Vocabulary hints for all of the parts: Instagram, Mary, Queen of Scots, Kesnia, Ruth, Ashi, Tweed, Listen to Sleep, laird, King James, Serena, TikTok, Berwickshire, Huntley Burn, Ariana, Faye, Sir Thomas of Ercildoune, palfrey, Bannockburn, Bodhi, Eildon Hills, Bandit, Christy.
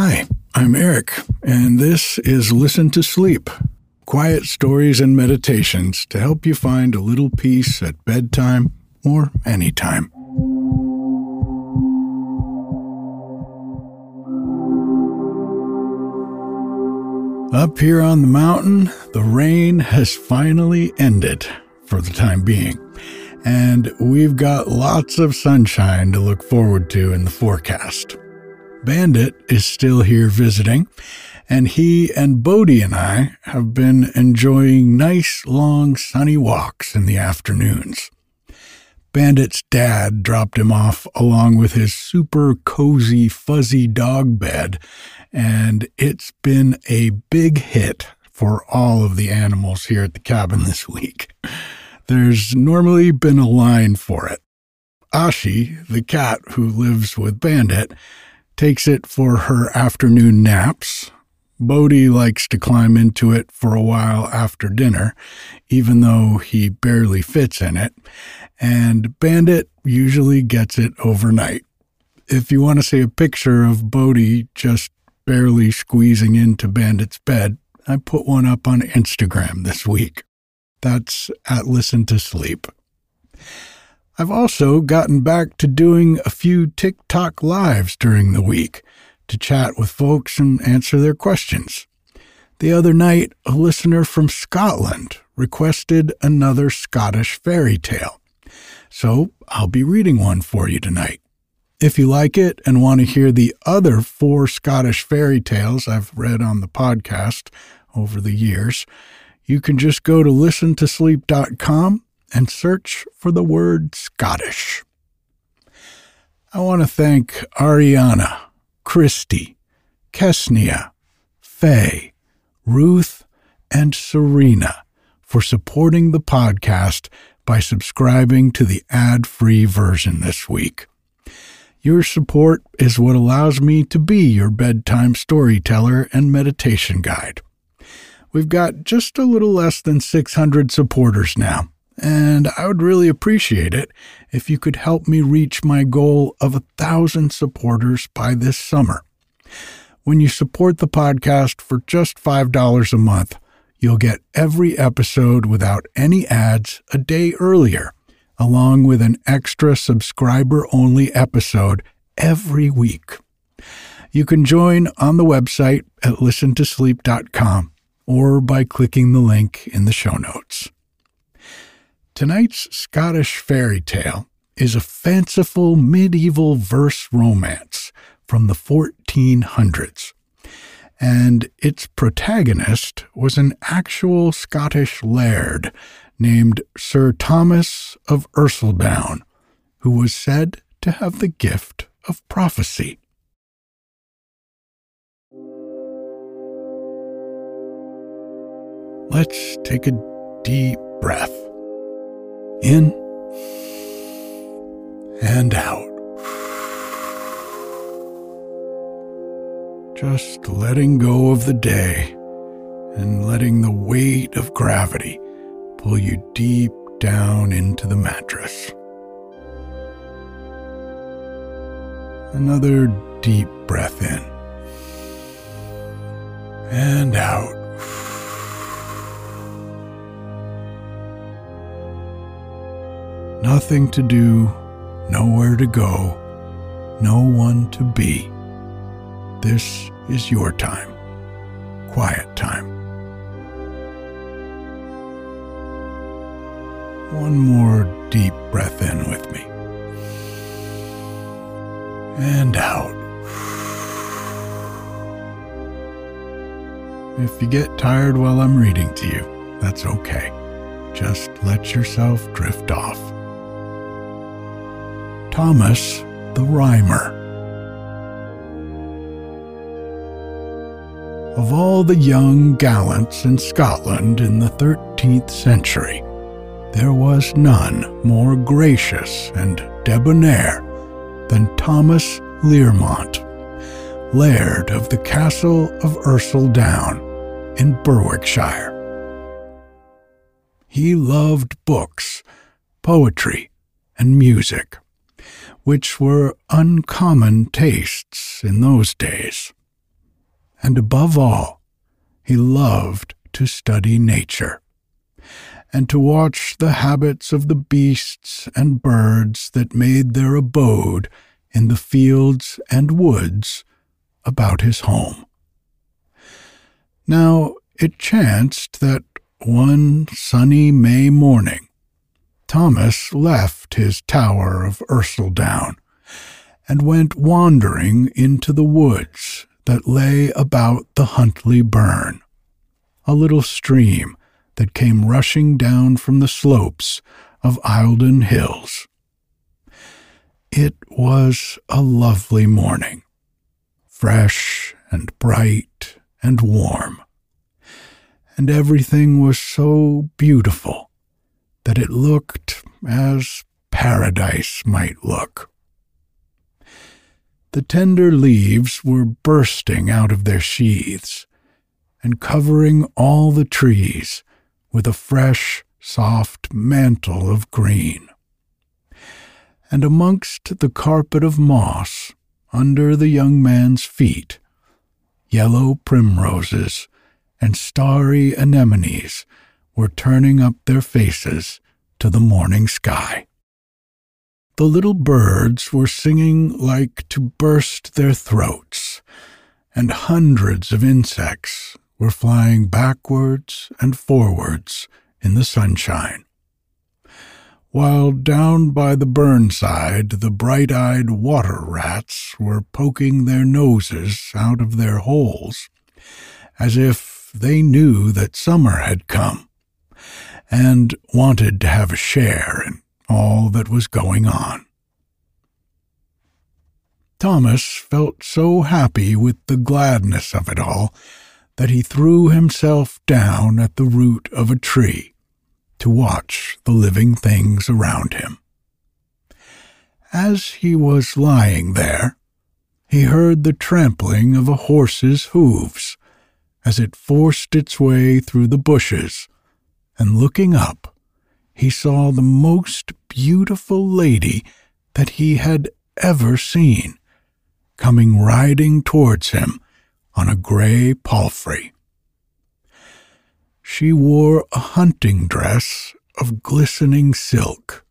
Hi, I'm Eric, and this is Listen to Sleep, quiet stories and meditations to help you find a little peace at bedtime or anytime. Up here on the mountain, the rain has finally ended for the time being, and we've got lots of sunshine to look forward to in the forecast. Bandit is still here visiting, and he and Bodhi and I have been enjoying nice, long, sunny walks in the afternoons. Bandit's dad dropped him off along with his super cozy, fuzzy dog bed, and it's been a big hit for all of the animals here at the cabin this week. There's normally been a line for it. Ashi, the cat who lives with Bandit, takes it for her afternoon naps. Bodhi likes to climb into it for a while after dinner, even though he barely fits in it, and Bandit usually gets it overnight. If you want to see a picture of Bodhi just barely squeezing into Bandit's bed, I put one up on Instagram this week. That's at Listen to Sleep. I've also gotten back to doing a few TikTok lives during the week to chat with folks and answer their questions. The other night, a listener from Scotland requested another Scottish fairy tale, so I'll be reading one for you tonight. If you like it and want to hear the other 4 Scottish fairy tales I've read on the podcast over the years, you can just go to listentosleep.com and search for the word Scottish. I want to thank Ariana, Christy, Kesnia, Faye, Ruth, and Serena for supporting the podcast by subscribing to the ad-free version this week. Your support is what allows me to be your bedtime storyteller and meditation guide. We've got just a little less than 600 supporters now, and I would really appreciate it if you could help me reach my goal of 1,000 supporters by this summer. When you support the podcast for just $5 a month, you'll get every episode without any ads a day earlier, along with an extra subscriber-only episode every week. You can join on the website at listentosleep.com or by clicking the link in the show notes. Tonight's Scottish fairy tale is a fanciful medieval verse romance from the 1400s, and its protagonist was an actual Scottish laird named Sir Thomas of Ercildoune, who was said to have the gift of prophecy. Let's take a deep breath. In and out. Just letting go of the day and letting the weight of gravity pull you deep down into the mattress. Another deep breath in and out. Nothing to do, nowhere to go, no one to be. This is your time, quiet time. One more deep breath in with me. And out. If you get tired while I'm reading to you, that's okay. Just let yourself drift off. Thomas the Rhymer. Of all the young gallants in Scotland in the 13th century, there was none more gracious and debonair than Thomas Learmont, laird of the castle of Ercildoune in Berwickshire. He loved books, poetry, and music, which were uncommon tastes in those days. and above all, he loved to study nature, and to watch the habits of the beasts and birds that made their abode in the fields and woods about his home. Now it chanced that one sunny May morning, Thomas left his tower of Ercildoune and went wandering into the woods that lay about the Huntley Burn, a little stream that came rushing down from the slopes of Eildon Hills. It was a lovely morning, fresh and bright and warm, and everything was so beautiful that it looked as paradise might look. The tender leaves were bursting out of their sheaths and covering all the trees with a fresh, soft mantle of green. And amongst the carpet of moss, under the young man's feet, yellow primroses and starry anemones were turning up their faces to the morning sky. The little birds were singing like to burst their throats, and hundreds of insects were flying backwards and forwards in the sunshine, while down by the burnside the bright-eyed water rats were poking their noses out of their holes, as if they knew that summer had come, and wanted to have a share in all that was going on. Thomas felt so happy with the gladness of it all that he threw himself down at the root of a tree to watch the living things around him. As he was lying there, he heard the trampling of a horse's hooves as it forced its way through the bushes, and looking up, he saw the most beautiful lady that he had ever seen, coming riding towards him on a grey palfrey. She wore a hunting dress of glistening silk,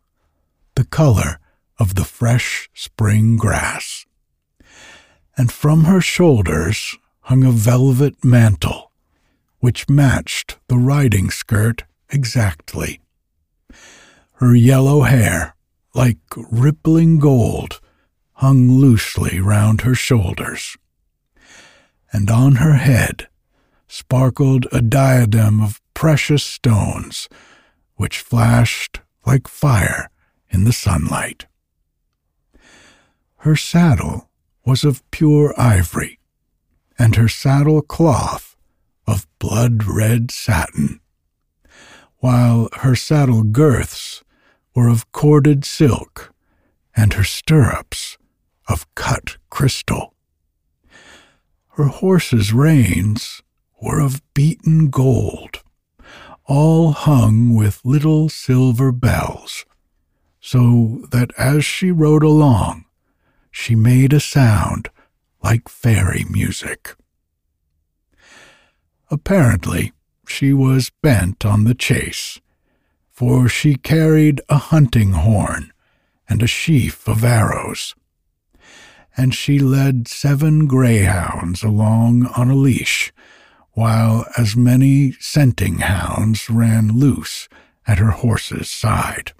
the colour of the fresh spring grass, and from her shoulders hung a velvet mantle, which matched the riding skirt exactly. Her yellow hair, like rippling gold, hung loosely round her shoulders, and on her head sparkled a diadem of precious stones which flashed like fire in the sunlight. Her saddle was of pure ivory, and her saddle cloth of blood-red satin, while her saddle girths were of corded silk, and her stirrups of cut crystal. Her horse's reins were of beaten gold, all hung with little silver bells, so that as she rode along, she made a sound like fairy music. Apparently, she was bent on the chase, for she carried a hunting horn and a sheaf of arrows, and she led 7 greyhounds along on a leash, while as many scenting hounds ran loose at her horse's side.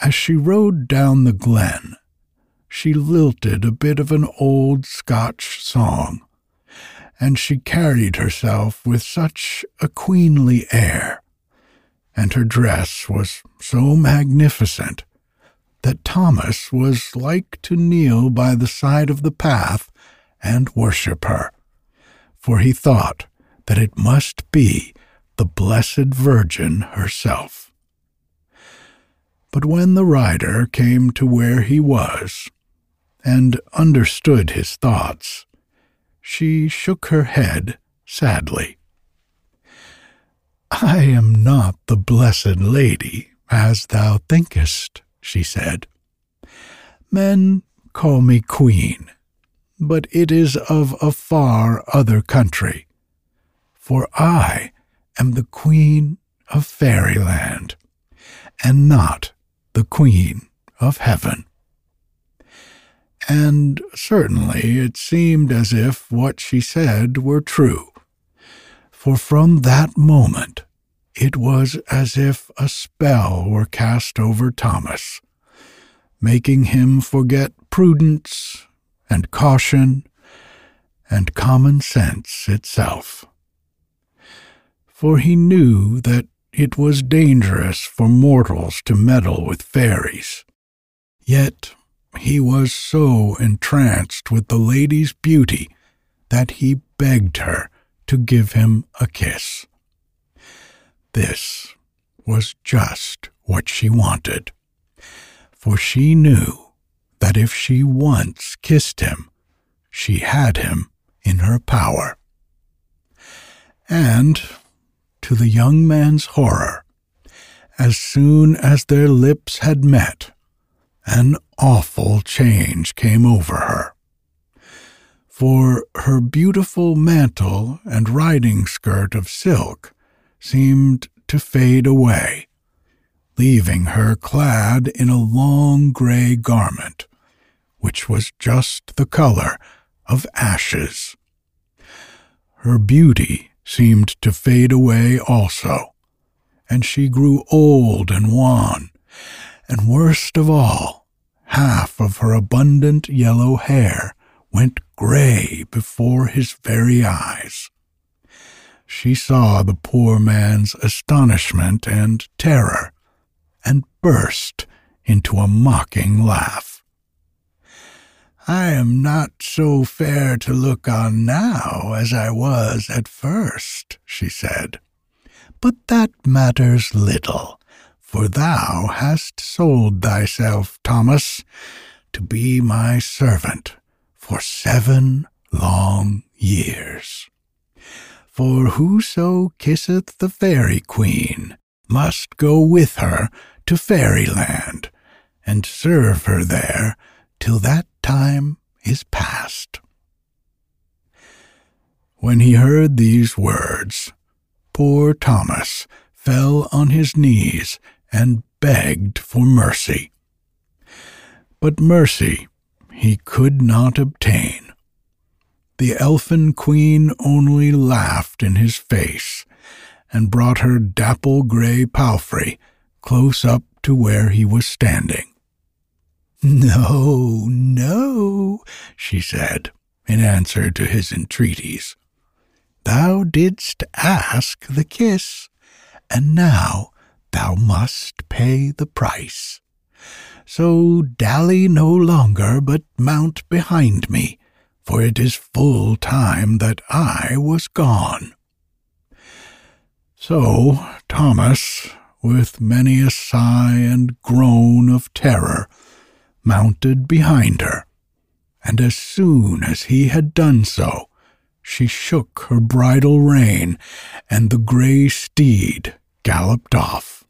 As she rode down the glen, she lilted a bit of an old Scotch song, and she carried herself with such a queenly air, and her dress was so magnificent that Thomas was like to kneel by the side of the path and worship her, for he thought that it must be the Blessed Virgin herself. But when the rider came to where he was and understood his thoughts, she shook her head sadly. "I am not the Blessed Lady, as thou thinkest," she said. "Men call me Queen, but it is of a far other country. For I am the Queen of Fairyland, and not the Queen of Heaven." And certainly it seemed as if what she said were true, for from that moment it was as if a spell were cast over Thomas, making him forget prudence and caution and common sense itself. For he knew that it was dangerous for mortals to meddle with fairies. Yet he was so entranced with the lady's beauty that he begged her to give him a kiss. This was just what she wanted, for she knew that if she once kissed him, she had him in her power. And, to the young man's horror, as soon as their lips had met, an awful change came over her. For her beautiful mantle and riding skirt of silk seemed to fade away, leaving her clad in a long gray garment, which was just the color of ashes. Her beauty seemed to fade away also, and she grew old and wan, and worst of all, half of her abundant yellow hair went gray before his very eyes. She saw the poor man's astonishment and terror, and burst into a mocking laugh. "I am not so fair to look on now as I was at first," she said, "but that matters little, for thou hast sold thyself, Thomas, to be my servant for 7 long years. For whoso kisseth the fairy queen must go with her to Fairyland, and serve her there till that time is past." When he heard these words, poor Thomas fell on his knees and begged for mercy. But mercy he could not obtain. The elfin queen only laughed in his face, and brought her dapple-gray palfrey close up to where he was standing. "No, no," she said, in answer to his entreaties. "Thou didst ask the kiss, and now thou must pay the price. So dally no longer, but mount behind me, for it is full time that I was gone." So Thomas, with many a sigh and groan of terror, mounted behind her, and as soon as he had done so, she shook her bridle rein, and the grey steed galloped off.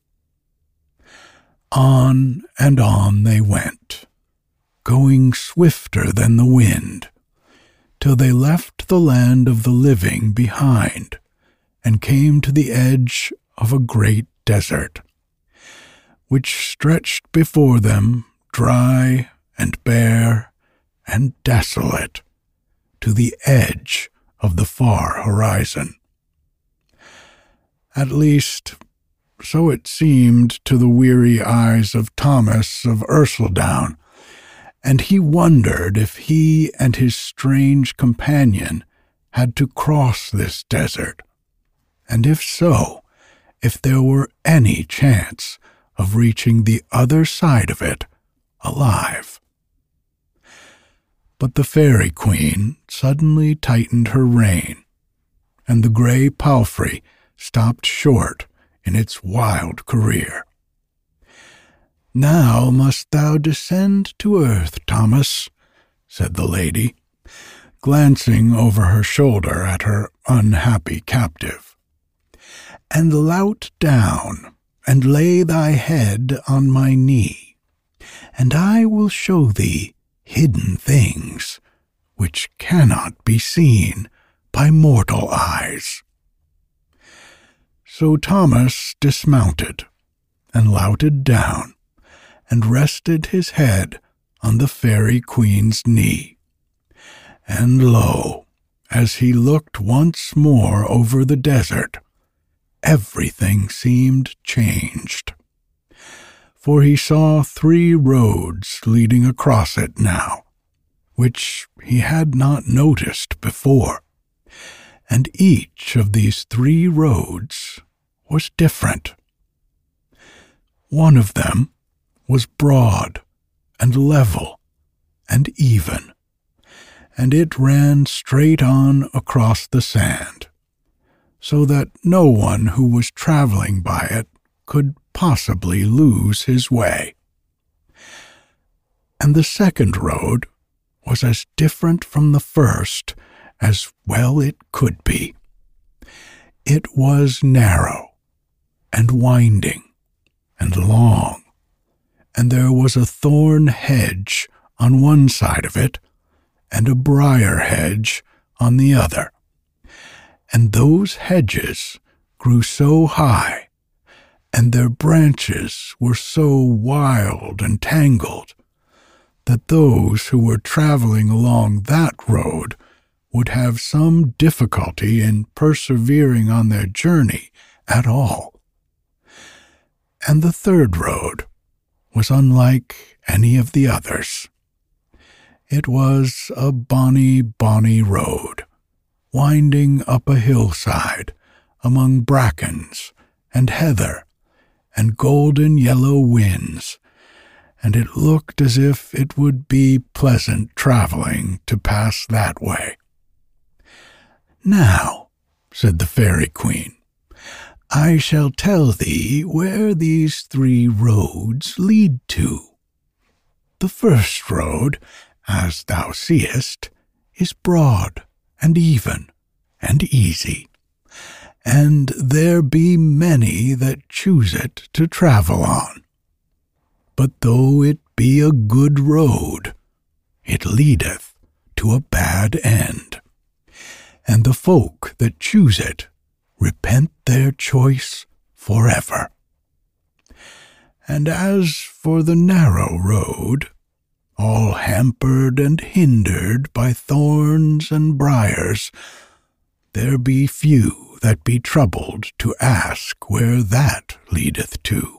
On and on they went, going swifter than the wind, till they left the land of the living behind, and came to the edge of a great desert, which stretched before them dry and bare and desolate to the edge of the far horizon. At least, so it seemed to the weary eyes of Thomas of Ercildoune, and he wondered if he and his strange companion had to cross this desert, and if so, if there were any chance of reaching the other side of it alive. But the fairy queen suddenly tightened her rein, and the grey palfrey stopped short in its wild career. "Now must thou descend to earth, Thomas," said the lady, glancing over her shoulder at her unhappy captive, "and lout down, and lay thy head on my knee, and I will show thee hidden things which cannot be seen by mortal eyes. So Thomas dismounted and louted down and rested his head on the fairy queen's knee. And lo, as he looked once more over the desert, everything seemed changed, for he saw three roads leading across it now, which he had not noticed before, and each of these three roads was different. One of them was broad and level and even, and it ran straight on across the sand, so that no one who was traveling by it could possibly lose his way. And the second road was as different from the first as well it could be. It was narrow and winding and long, and there was a thorn hedge on one side of it and a briar hedge on the other. And those hedges grew so high, and their branches were so wild and tangled, that those who were traveling along that road would have some difficulty in persevering on their journey at all. And the third road was unlike any of the others. It was a bonny, bonny road, winding up a hillside among brackens and heather and golden yellow winds, and it looked as if it would be pleasant traveling to pass that way. "Now," said the fairy queen, "I shall tell thee where these three roads lead to. The first road, as thou seest, is broad and even and easy, and there be many that choose it to travel on. But though it be a good road, it leadeth to a bad end, and the folk that choose it repent their choice forever. And as for the narrow road, all hampered and hindered by thorns and briars, there be few that be troubled to ask where that leadeth to.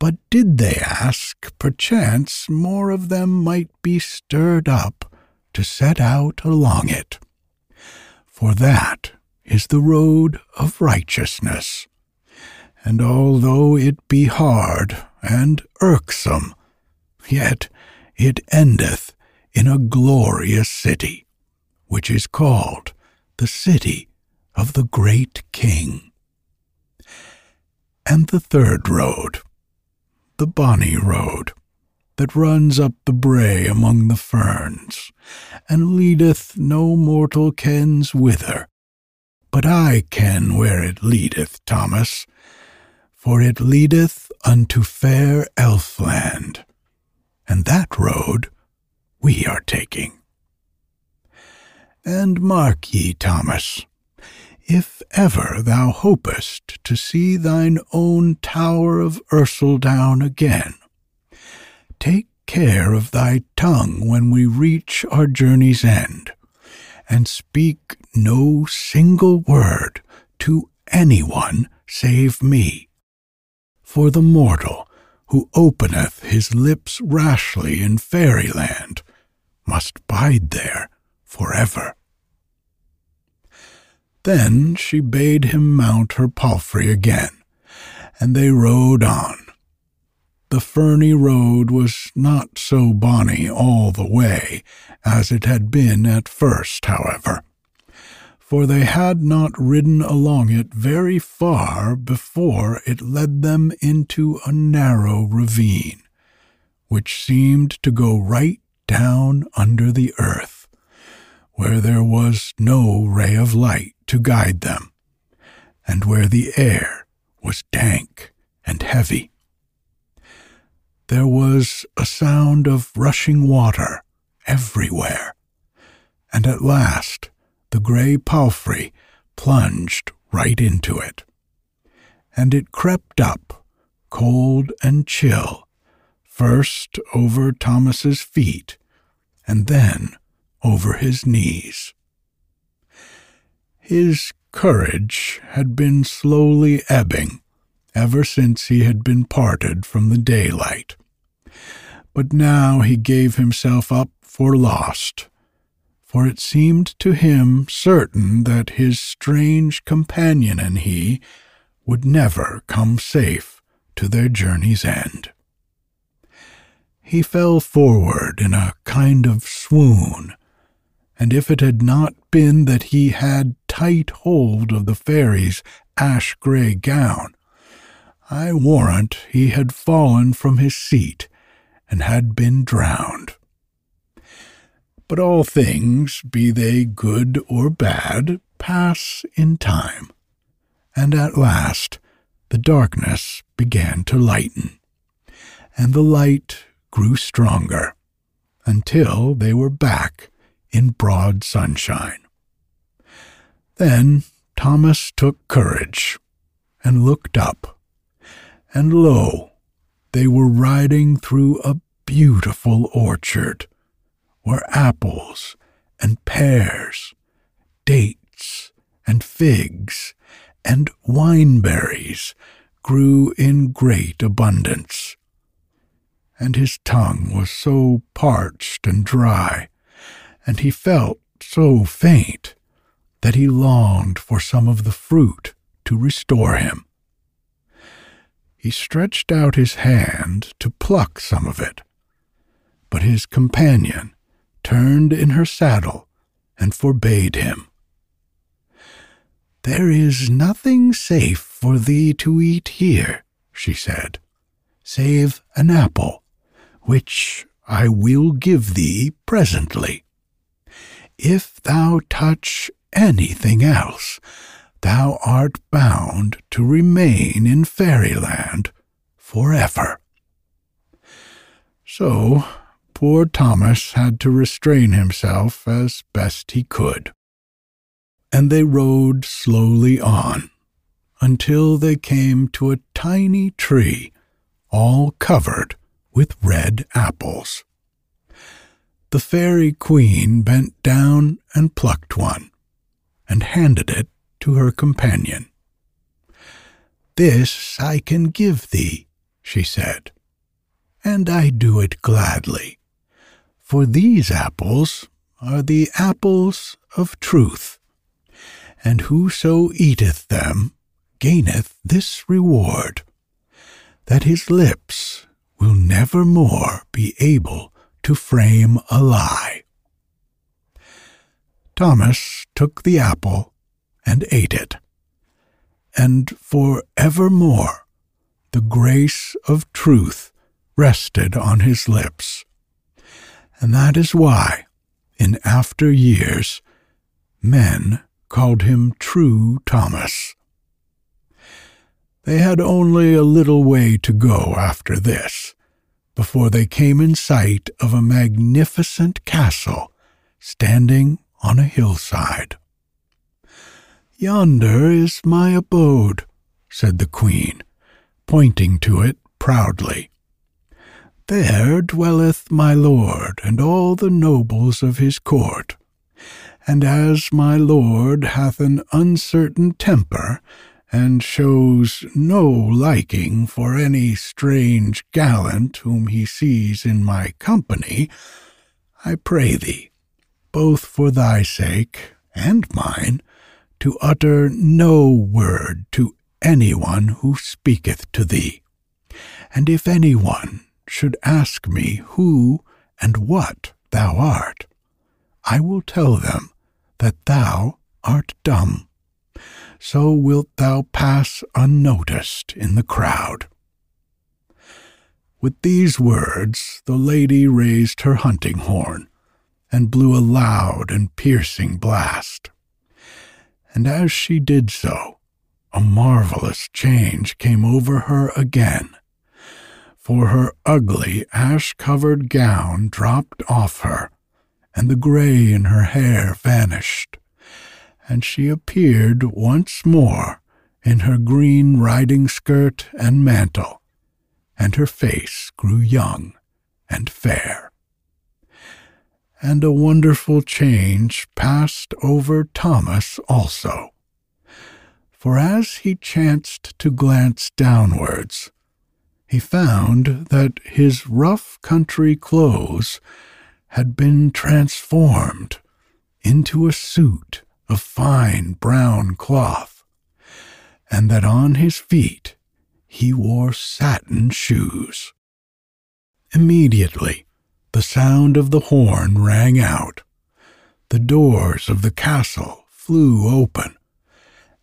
But did they ask, perchance more of them might be stirred up to set out along it. For that is the road of righteousness, and although it be hard and irksome, yet it endeth in a glorious city, which is called the City of the Great King. And the third road, the bonny road, that runs up the brae among the ferns, and leadeth no mortal kens whither. But I ken where it leadeth, Thomas, for it leadeth unto fair Elfland, and that road we are taking. And mark ye, Thomas, if ever thou hopest to see thine own tower of Ercildoune again, take care of thy tongue when we reach our journey's end, and speak no single word to anyone save me, for the mortal who openeth his lips rashly in fairyland must bide there forever." Then she bade him mount her palfrey again, and they rode on. The ferny road was not so bonny all the way as it had been at first, however, for they had not ridden along it very far before it led them into a narrow ravine, which seemed to go right down under the earth, where there was no ray of light to guide them, and where the air was dank and heavy. There was a sound of rushing water everywhere, and at last the grey palfrey plunged right into it. And it crept up, cold and chill, first over Thomas's feet and then over his knees. His courage had been slowly ebbing ever since he had been parted from the daylight, but now he gave himself up for lost, for it seemed to him certain that his strange companion and he would never come safe to their journey's end. He fell forward in a kind of swoon, and if it had not been that he had tight hold of the fairy's ash-grey gown, I warrant he had fallen from his seat and had been drowned. But all things, be they good or bad, pass in time, and at last the darkness began to lighten, and the light grew stronger, until they were back in broad sunshine. Then Thomas took courage and looked up, and lo, they were riding through a beautiful orchard, where apples and pears, dates and figs and wineberries grew in great abundance. And his tongue was so parched and dry, and he felt so faint, that he longed for some of the fruit to restore him. He stretched out his hand to pluck some of it, but his companion turned in her saddle and forbade him. "There is nothing safe for thee to eat here," she said, "save an apple, which I will give thee presently. If thou touch anything else, thou art bound to remain in Fairyland forever." So poor Thomas had to restrain himself as best he could, and they rode slowly on until they came to a tiny tree all covered with red apples. The fairy queen bent down and plucked one, and handed it to her companion. "This I can give thee," she said, "and I do it gladly, for these apples are the apples of truth, and whoso eateth them gaineth this reward, that his lips will never more be able to frame a lie." Thomas took the apple and ate it, and for evermore the grace of truth rested on his lips, and that is why, in after years, men called him True Thomas. They had only a little way to go after this, before they came in sight of a magnificent castle standing on a hillside. "Yonder is my abode," said the queen, pointing to it proudly. "There dwelleth my lord and all the nobles of his court, and as my lord hath an uncertain temper, and shows no liking for any strange gallant whom he sees in my company, I pray thee, both for thy sake and mine, to utter no word to any one who speaketh to thee. And if any one should ask me who and what thou art, I will tell them that thou art dumb. So wilt thou pass unnoticed in the crowd." With these words the lady raised her hunting horn, and blew a loud and piercing blast. And as she did so, a marvelous change came over her again, for her ugly ash-covered gown dropped off her, and the grey in her hair vanished, and she appeared once more in her green riding skirt and mantle, and her face grew young and fair. And a wonderful change passed over Thomas also, for as he chanced to glance downwards, he found that his rough country clothes had been transformed into a suit of fine brown cloth, and that on his feet he wore satin shoes. Immediately the sound of the horn rang out, the doors of the castle flew open,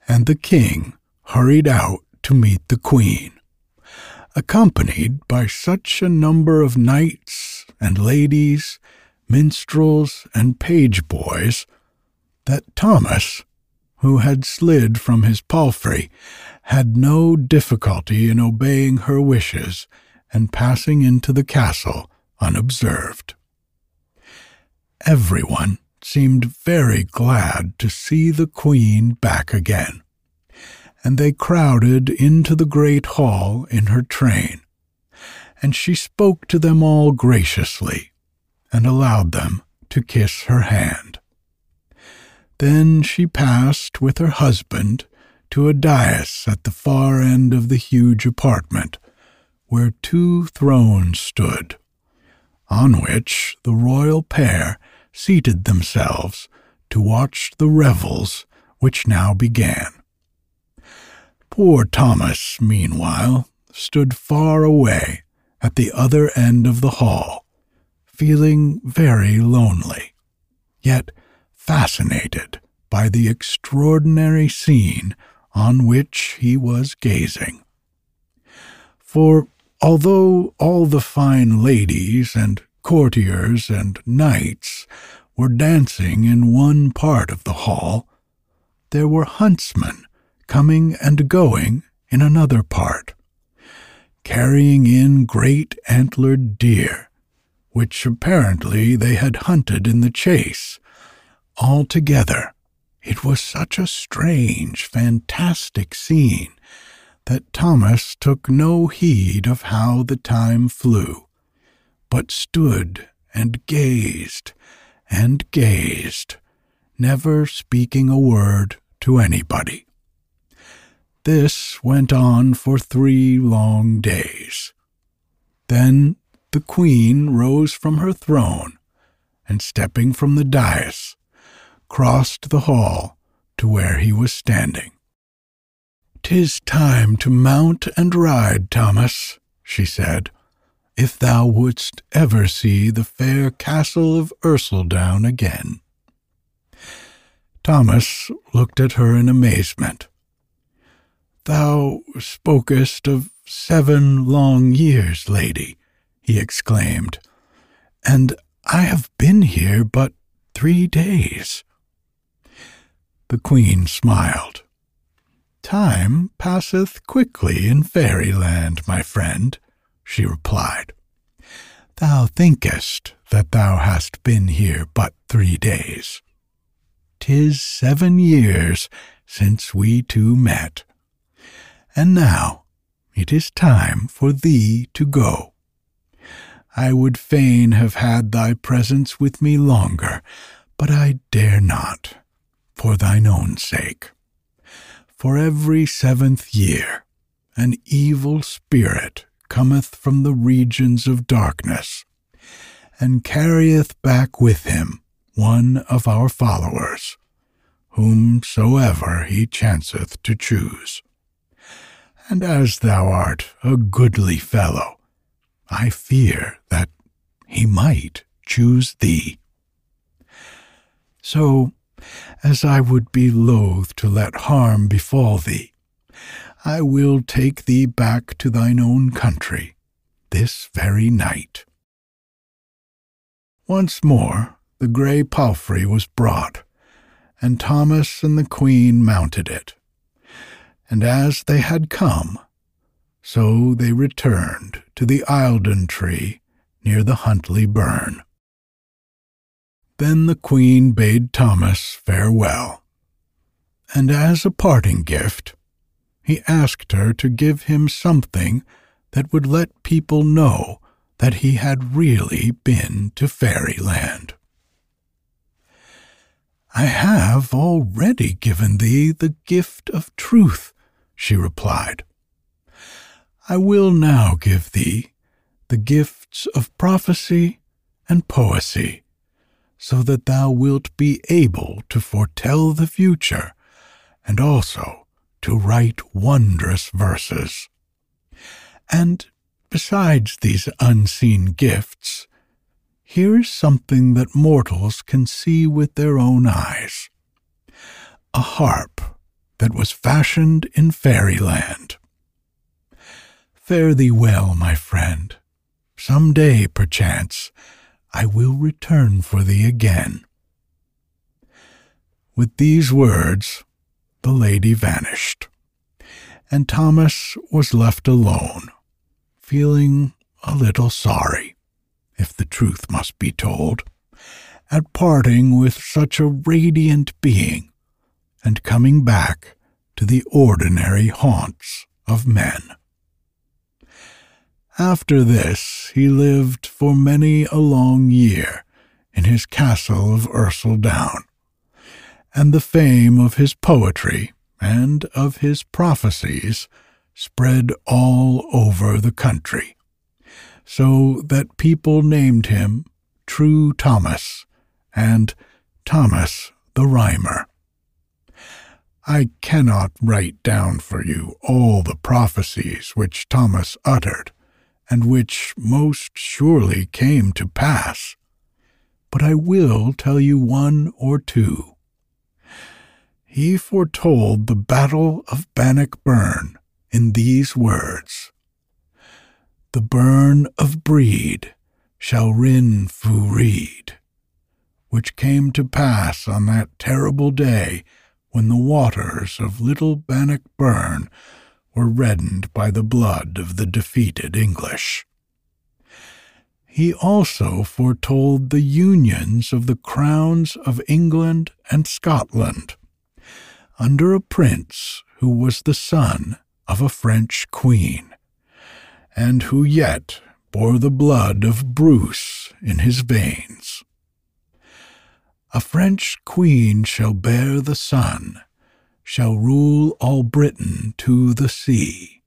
and the king hurried out to meet the queen, accompanied by such a number of knights and ladies, minstrels and page-boys, that Thomas, who had slid from his palfrey, had no difficulty in obeying her wishes and passing into the castle unobserved. Everyone seemed very glad to see the queen back again, and they crowded into the great hall in her train, and she spoke to them all graciously, and allowed them to kiss her hand. Then she passed with her husband to a dais at the far end of the huge apartment, where two thrones stood, on which the royal pair seated themselves to watch the revels which now began. Poor Thomas, meanwhile, stood far away at the other end of the hall, feeling very lonely, yet fascinated by the extraordinary scene on which he was gazing. For although all the fine ladies and courtiers and knights were dancing in one part of the hall, there were huntsmen coming and going in another part, carrying in great antlered deer, which apparently they had hunted in the chase. Altogether, it was such a strange, fantastic scene that Thomas took no heed of how the time flew, but stood and gazed, never speaking a word to anybody. This went on for 3 long days. Then the queen rose from her throne, and stepping from the dais, crossed the hall to where he was standing. "'Tis time to mount and ride, Thomas," she said, "if thou wouldst ever see the fair castle of Ercildoune again." Thomas looked at her in amazement. "Thou spokest of 7 long years, lady," he exclaimed, "and I have been here but 3 days." The queen smiled. "Time passeth quickly in fairyland, my friend," she replied. "Thou thinkest that thou hast been here but 3 days. 'Tis 7 years since we two met, and now it is time for thee to go. I would fain have had thy presence with me longer, but I dare not, for thine own sake. For every 7th year an evil spirit cometh from the regions of darkness, and carrieth back with him one of our followers, whomsoever he chanceth to choose. And as thou art a goodly fellow, I fear that he might choose thee. So, as I would be loath to let harm befall thee, I will take thee back to thine own country this very night." Once more the grey palfrey was brought, and Thomas and the queen mounted it. And as they had come, so they returned to the Eildon tree near the Huntley Burn. Then the Queen bade Thomas farewell, and as a parting gift, he asked her to give him something that would let people know that he had really been to Fairyland. "I have already given thee the gift of truth," she replied. "I will now give thee the gifts of prophecy and poesy, so that thou wilt be able to foretell the future, and also to write wondrous verses. And besides these unseen gifts, here is something that mortals can see with their own eyes, a harp that was fashioned in Fairyland. Fare thee well, my friend. Some day, perchance, I will return for thee again." With these words, the lady vanished, and Thomas was left alone, feeling a little sorry, if the truth must be told, at parting with such a radiant being and coming back to the ordinary haunts of men. After this, he lived for many a long year in his castle of Ercildoune, and the fame of his poetry and of his prophecies spread all over the country, so that people named him True Thomas and Thomas the Rhymer. I cannot write down for you all the prophecies which Thomas uttered, and which most surely came to pass, but I will tell you one or two. He foretold the battle of Bannockburn in these words: "The burn of Breed shall rin fu reed," which came to pass on that terrible day when the waters of little Bannockburn were reddened by the blood of the defeated English. He also foretold the unions of the crowns of England and Scotland, under a prince who was the son of a French queen, and who yet bore the blood of Bruce in his veins. "A French queen shall bear the son, shall rule all Britain to the sea,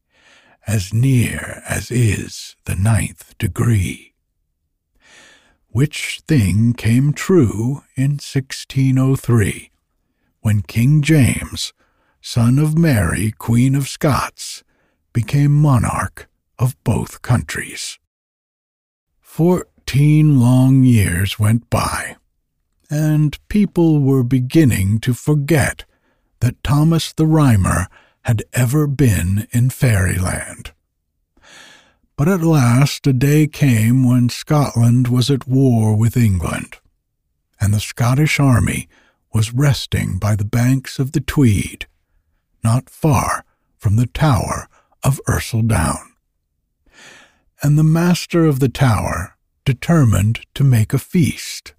as near as is the 9th degree. Which thing came true in 1603, when King James, son of Mary, Queen of Scots, became monarch of both countries. 14 long years went by, and people were beginning to forget that Thomas the Rhymer had ever been in Fairyland. But at last a day came when Scotland was at war with England, and the Scottish army was resting by the banks of the Tweed, not far from the Tower of Ercildoune. And the master of the tower determined to make a feast,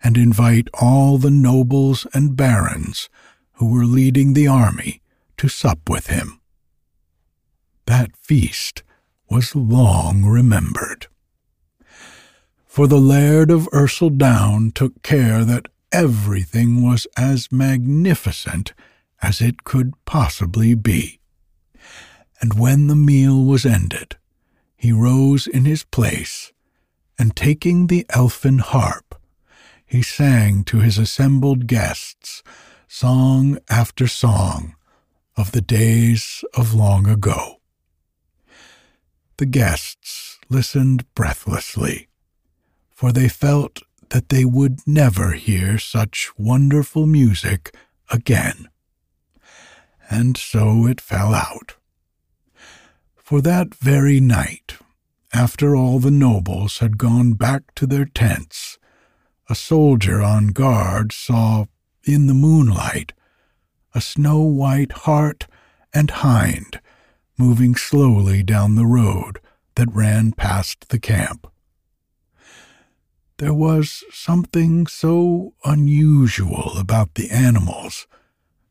and invite all the nobles and barons who were leading the army to sup with him. That feast was long remembered, for the Laird of Ercildoune took care that everything was as magnificent as it could possibly be, and when the meal was ended, he rose in his place, and taking the elfin harp, he sang to his assembled guests song after song of the days of long ago. The guests listened breathlessly, for they felt that they would never hear such wonderful music again. And so it fell out. For that very night, after all the nobles had gone back to their tents, a soldier on guard saw in the moonlight a snow-white hart and hind moving slowly down the road that ran past the camp. There was something so unusual about the animals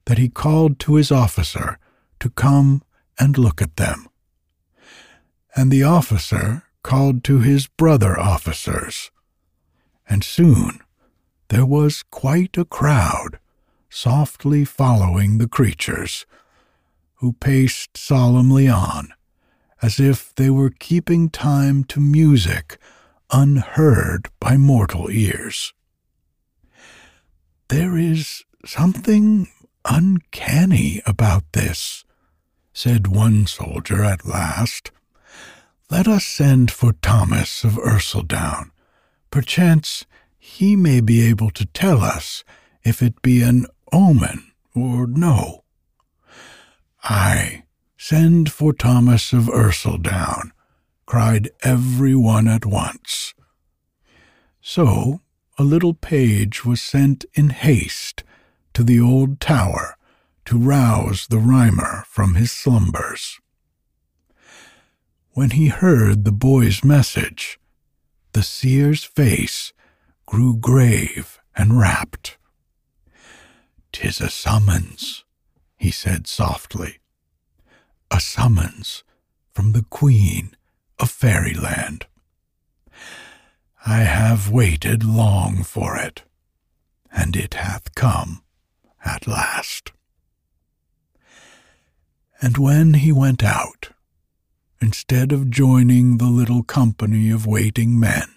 that he called to his officer to come and look at them. And the officer called to his brother officers, and soon there was quite a crowd softly following the creatures, who paced solemnly on, as if they were keeping time to music unheard by mortal ears. "There is something uncanny about this," said one soldier at last. "Let us send for Thomas of Ercildoune. Perchance he may be able to tell us if it be an omen or no." "Aye, send for Thomas of Ercildoune," cried every one at once. So a little page was sent in haste to the old tower to rouse the rhymer from his slumbers. When he heard the boy's message, the seer's face grew grave and rapt. "'Tis a summons," he said softly, "a summons from the Queen of Fairyland. I have waited long for it, and it hath come at last." And when he went out, instead of joining the little company of waiting men,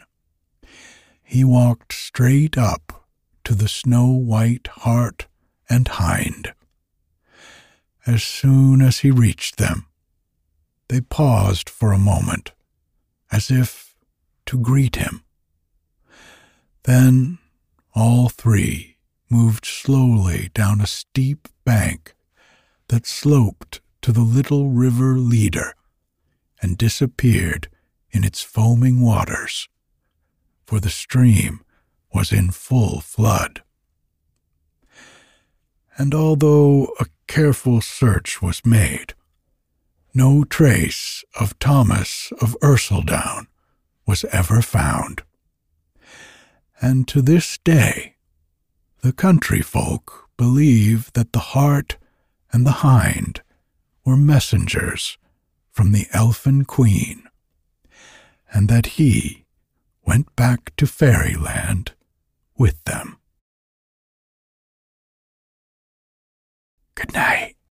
he walked straight up to the snow-white hart and hind. As soon as he reached them, they paused for a moment, as if to greet him. Then all three moved slowly down a steep bank that sloped to the little river Leader, and disappeared in its foaming waters, for the stream was in full flood. And although a careful search was made, no trace of Thomas of Ercildoune was ever found. And to this day, the country folk believe that the hart and the hind were messengers from the Elfin Queen, and that he went back to Fairyland with them. Good night.